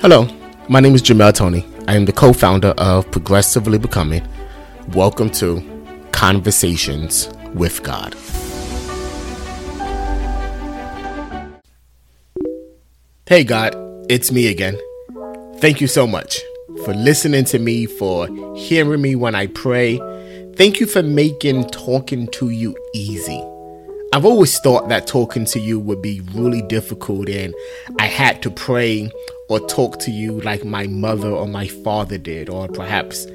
Hello, my name is Jamel Tony. I am the co-founder of Progressively Becoming. Welcome to Conversations with God. Hey God, it's me again. Thank you so much for listening to me, for hearing me when I pray. Thank you for making talking to you easy. I've always thought that talking to you would be really difficult and I had to pray or talk to you like my mother or my father did, or perhaps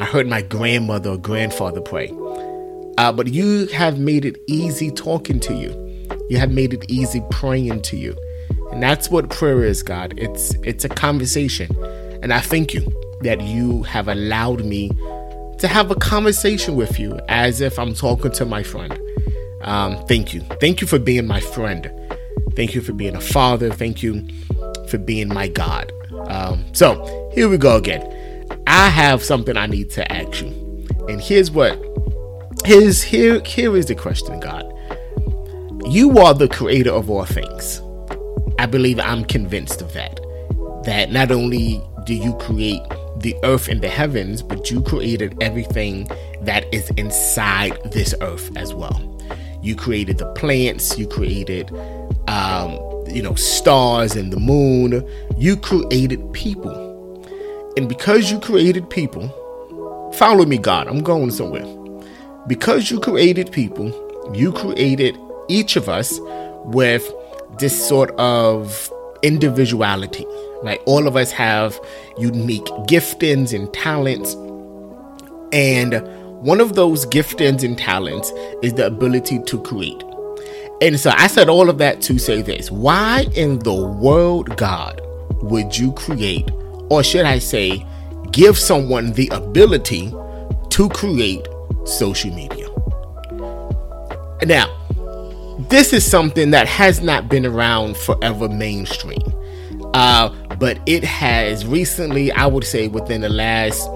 I heard my grandmother or grandfather pray. But you have made it easy talking to you. You have made it easy praying to you. And that's what prayer is, God. It's a conversation. And I thank you that you have allowed me to have a conversation with you as if I'm talking to my friend. Thank you. Thank you for being my friend. Thank you for being a father. Thank you for being my God. So here we go again. I have something I need to ask you. And here is the question, God. You are the creator of all things. I believe, I'm convinced of that. That not only do you create the earth and the heavens, but you created everything that is inside this earth as well. You created the plants, you created, stars and the moon. You created people. And because you created people, follow me, God, I'm going somewhere. Because you created people, you created each of us with this sort of individuality, right? All of us have unique giftings and talents. And one of those giftings and talents is the ability to create. And so I said all of that to say this. Why in the world, God, would you create, or should I say, give someone the ability to create social media? Now, this is something that has not been around forever mainstream. But it has recently, I would say within the last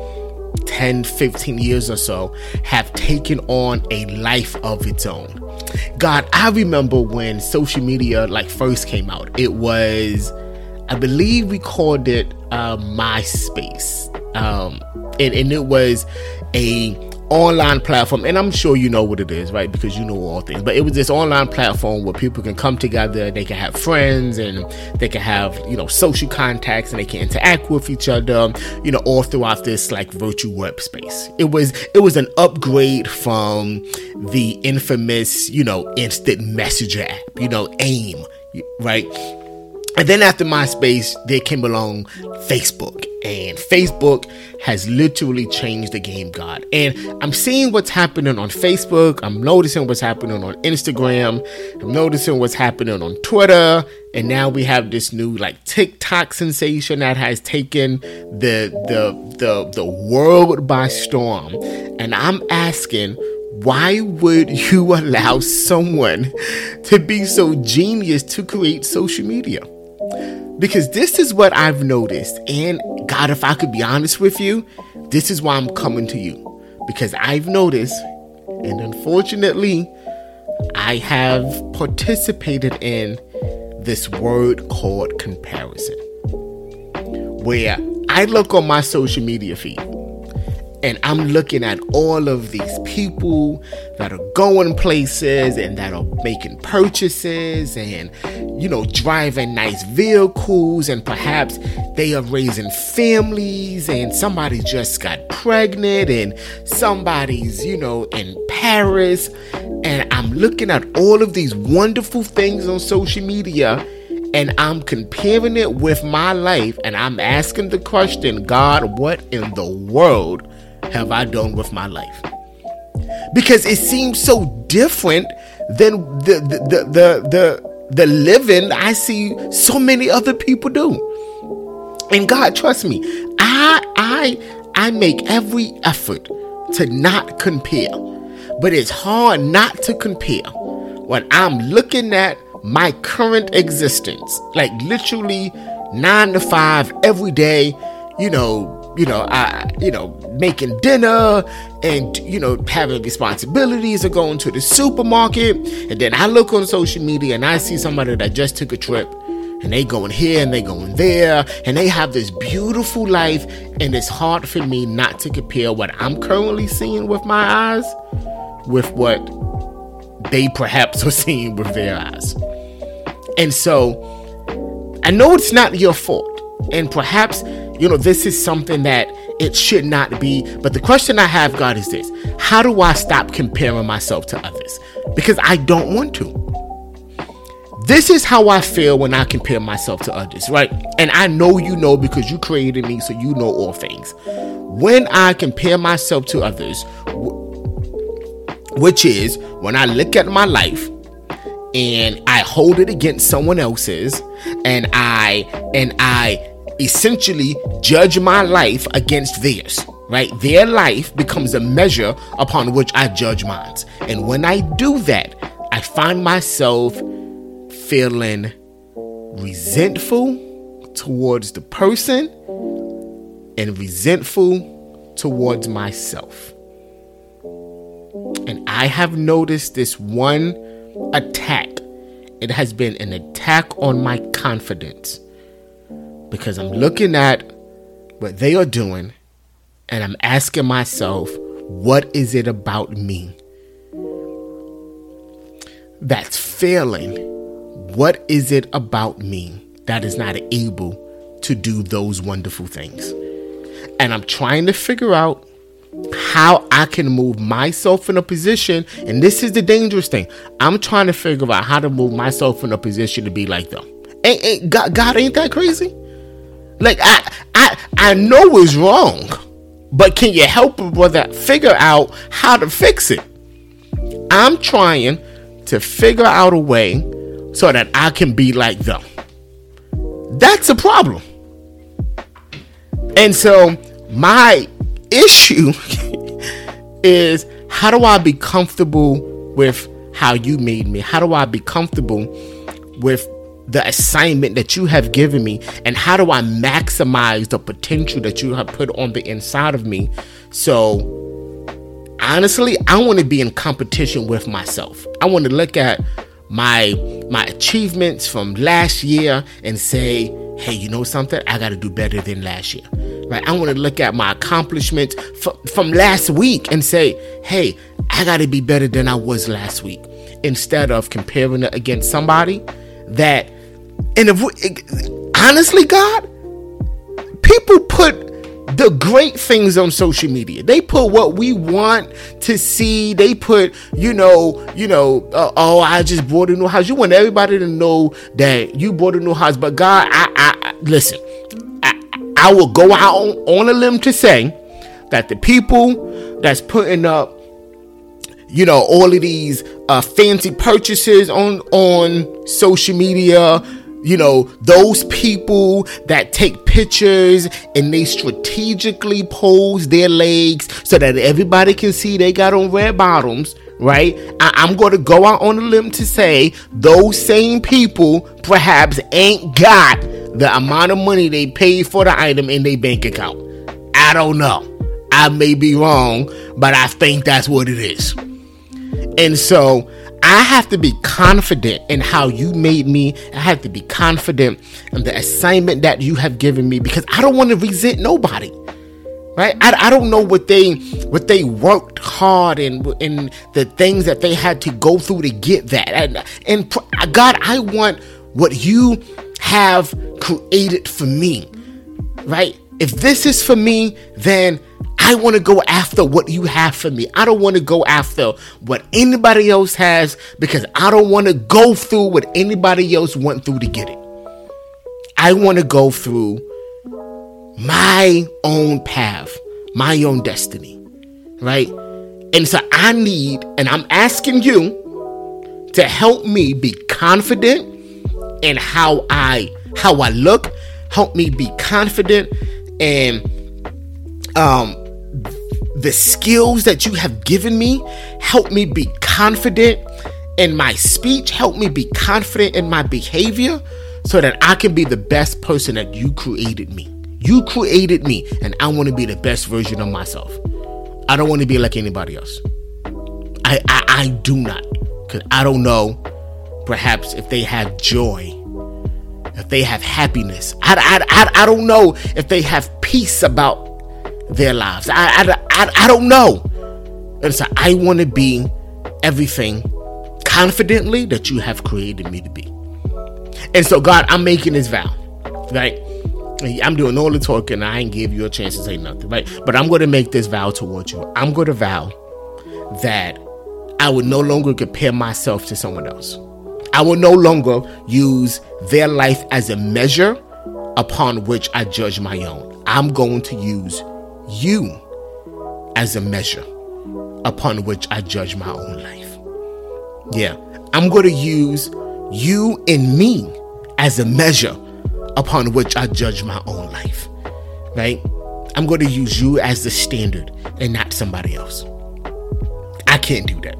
10, 15 years or so, have taken on a life of its own. God, I remember when social media first came out. It was, I believe we called it MySpace. And it was a online platform, and I'm sure you know what it is, right? Because you know all things. But it was this online platform where people can come together, they can have friends, and they can have social contacts, and they can interact with each other, all throughout this virtual workspace. It was an upgrade from the infamous instant messenger app, AIM, right? And then after MySpace, there came along Facebook. And Facebook has literally changed the game, God. And I'm seeing what's happening on Facebook. I'm noticing what's happening on Instagram. I'm noticing what's happening on Twitter. And now we have this new TikTok sensation that has taken the world by storm. And I'm asking, why would you allow someone to be so genius to create social media? Because this is what I've noticed. And God, if I could be honest with you, this is why I'm coming to you. Because I've noticed, and unfortunately, I have participated in this word called comparison. Where I look on my social media feed, and I'm looking at all of these people that are going places and that are making purchases and, driving nice vehicles, and perhaps they are raising families, and somebody just got pregnant, and somebody's, in Paris. And I'm looking at all of these wonderful things on social media, and I'm comparing it with my life, and I'm asking the question, God, what in the world have I done with my life? Because it seems so different than the living I see so many other people do. And God, trust me, I make every effort to not compare, but it's hard not to compare when I'm looking at my current existence, literally 9 to 5 every day, making dinner and, having responsibilities, or going to the supermarket. And then I look on social media and I see somebody that just took a trip and they going here and they going there, and they have this beautiful life, and it's hard for me not to compare what I'm currently seeing with my eyes with what they perhaps are seeing with their eyes. And so I know it's not your fault, and perhaps, you know, this is something that it should not be. But the question I have, God, is this: how do I stop comparing myself to others? Because I don't want to. This is how I feel when I compare myself to others, right? And I know you know, because you created me, so you know all things. When I compare myself to others, which is when I look at my life and I hold it against someone else's, and I essentially judge my life against theirs, right? Their life becomes a measure upon which I judge mine. And when I do that, I find myself feeling resentful towards the person and resentful towards myself. And I have noticed this one attack. It has been an attack on my confidence, because I'm looking at what they are doing and I'm asking myself, what is it about me that's failing? What is it about me that is not able to do those wonderful things? And I'm trying to figure out how I can move myself in a position. And this is the dangerous thing. I'm trying to figure out how to move myself in a position to be like them. God ain't that crazy? Like, I know it's wrong, but can you help a brother figure out how to fix it? I'm trying to figure out a way so that I can be like them. That's a problem. And so my issue is, how do I be comfortable with how you made me? How do I be comfortable with the assignment that you have given me, and how do I maximize the potential that you have put on the inside of me? So honestly, I want to be in competition with myself. I want to look at my achievements from last year and say, hey, you know something? I got to do better than last year. Right? I want to look at my accomplishments from last week and say, hey, I got to be better than I was last week, instead of comparing it against somebody that. And honestly, God, people put the great things on social media. They put what we want to see. They put, I just bought a new house. You want everybody to know that you bought a new house. But God, I will go out on a limb to say that the people that's putting up, all of these fancy purchases on social media, those people that take pictures and they strategically pose their legs so that everybody can see they got on red bottoms, right? I'm going to go out on a limb to say those same people perhaps ain't got the amount of money they paid for the item in their bank account. I don't know. I may be wrong, but I think that's what it is. And so I have to be confident in how you made me. I have to be confident in the assignment that you have given me, because I don't want to resent nobody, right? I don't know what they worked hard and the things that they had to go through to get that. And God, I want what you have created for me, right? If this is for me, then I want to go after what you have for me. I don't want to go after what anybody else has, because I don't want to go through what anybody else went through to get it. I want to go through my own path, my own destiny, right? And so I'm asking you to help me be confident in how I look. Help me be confident in the skills that you have given me. Help me be confident in my speech. Help me be confident in my behavior, so that I can be the best person that you created me. You created me, and I want to be the best version of myself. I don't want to be like anybody else. I do not, because I don't know perhaps if they have joy if they have happiness. I don't know if they have peace about their lives. I don't know. And so I want to be everything confidently that you have created me to be. And so, God, I'm making this vow, right? I'm doing all the talking. I ain't give you a chance to say nothing, right? But I'm going to make this vow towards you. I'm going to vow that I would no longer compare myself to someone else. I will no longer use their life as a measure upon which I judge my own. I'm going to use you as a measure upon which I judge my own life. Yeah, I'm going to use you and me as a measure upon which I judge my own life, right? I'm going to use you as the standard and not somebody else. I can't do that,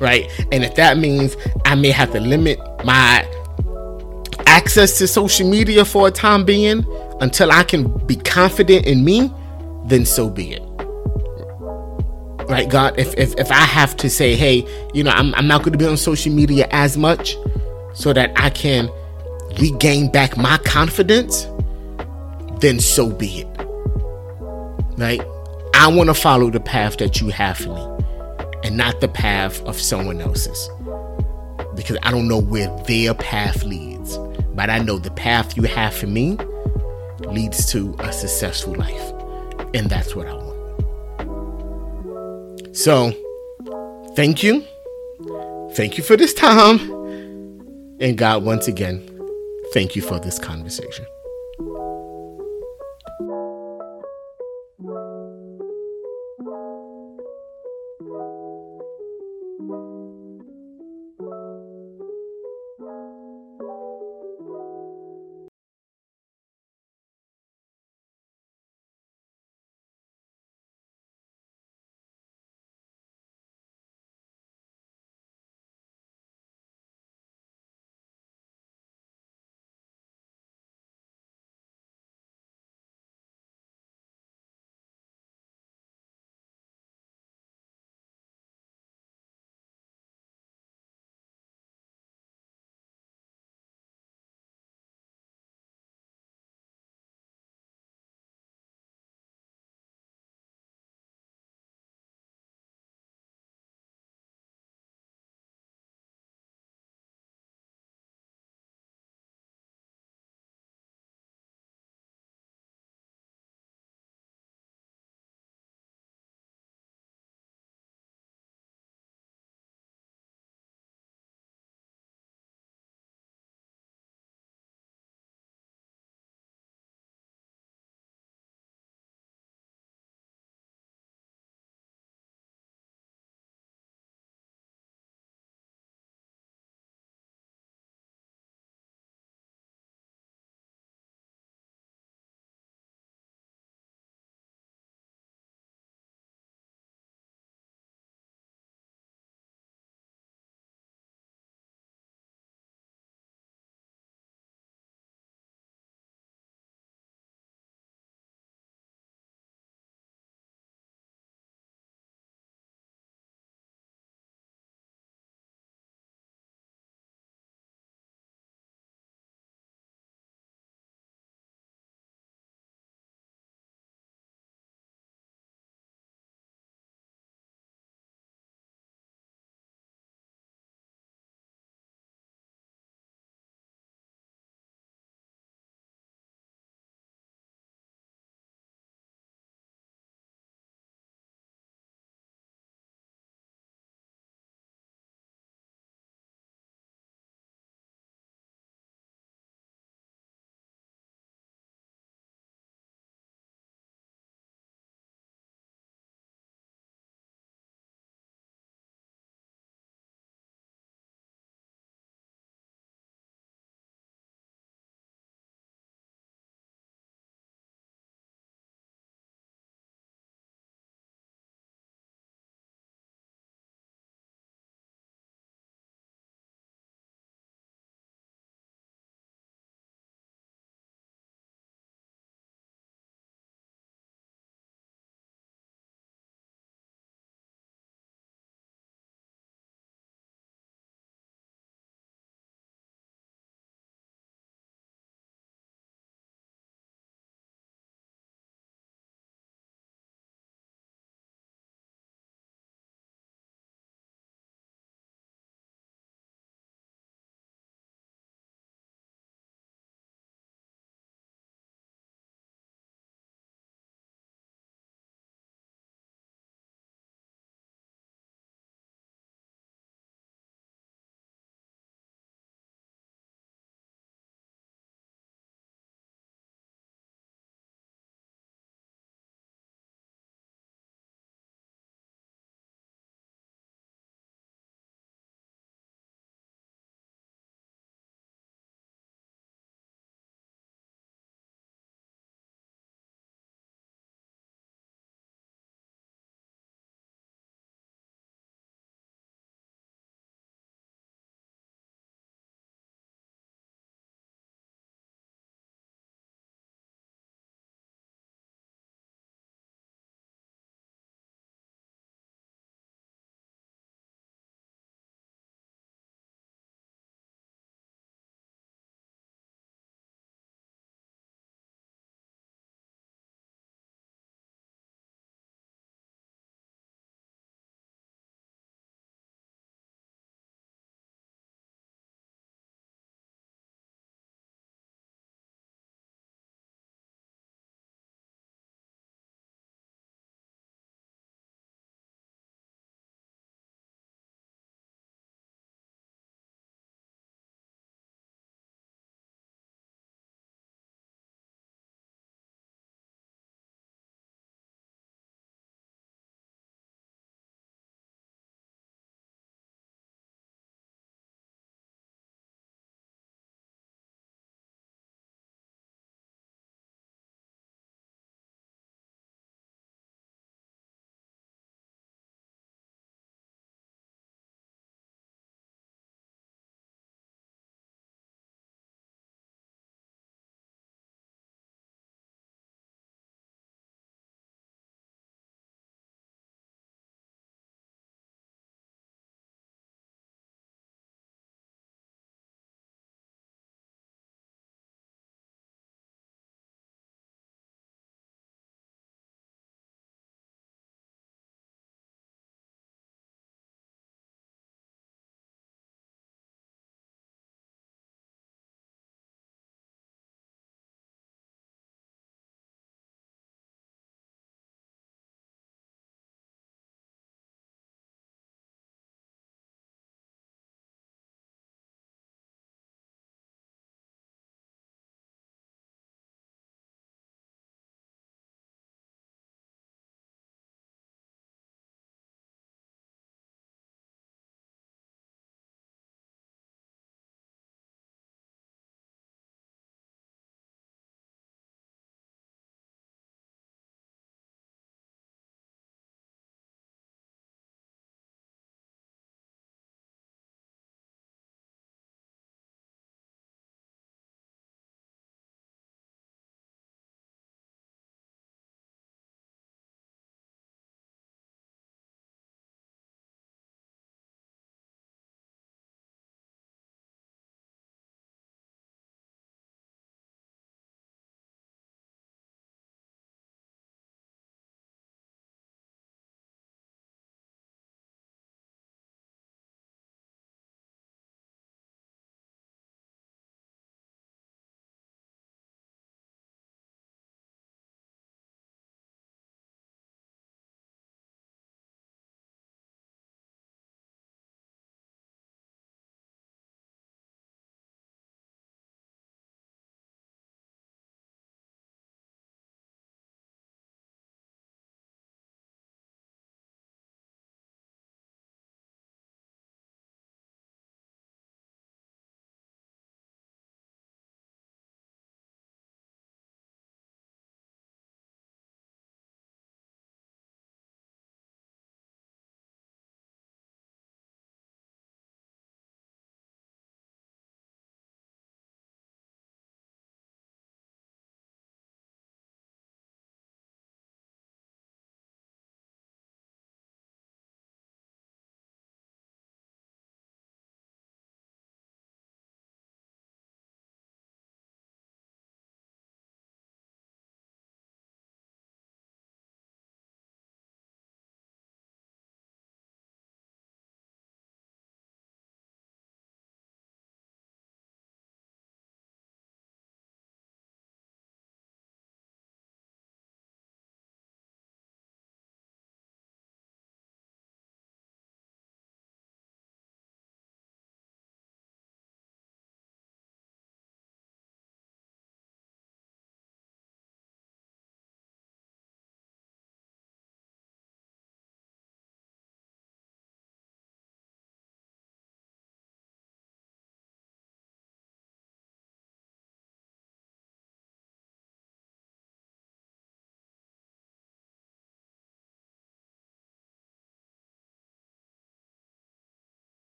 right? And if that means I may have to limit my access to social media for a time being until I can be confident in me, then so be it. Right, God, if I have to say, hey, you know, I'm not going to be on social media as much so that I can regain back my confidence, then so be it. Right? I want to follow the path that you have for me and not the path of someone else's, because I don't know where their path leads, but I know the path you have for me leads to a successful life, and that's what I want. So, thank you. Thank you for this time. And God, once again, thank you for this conversation.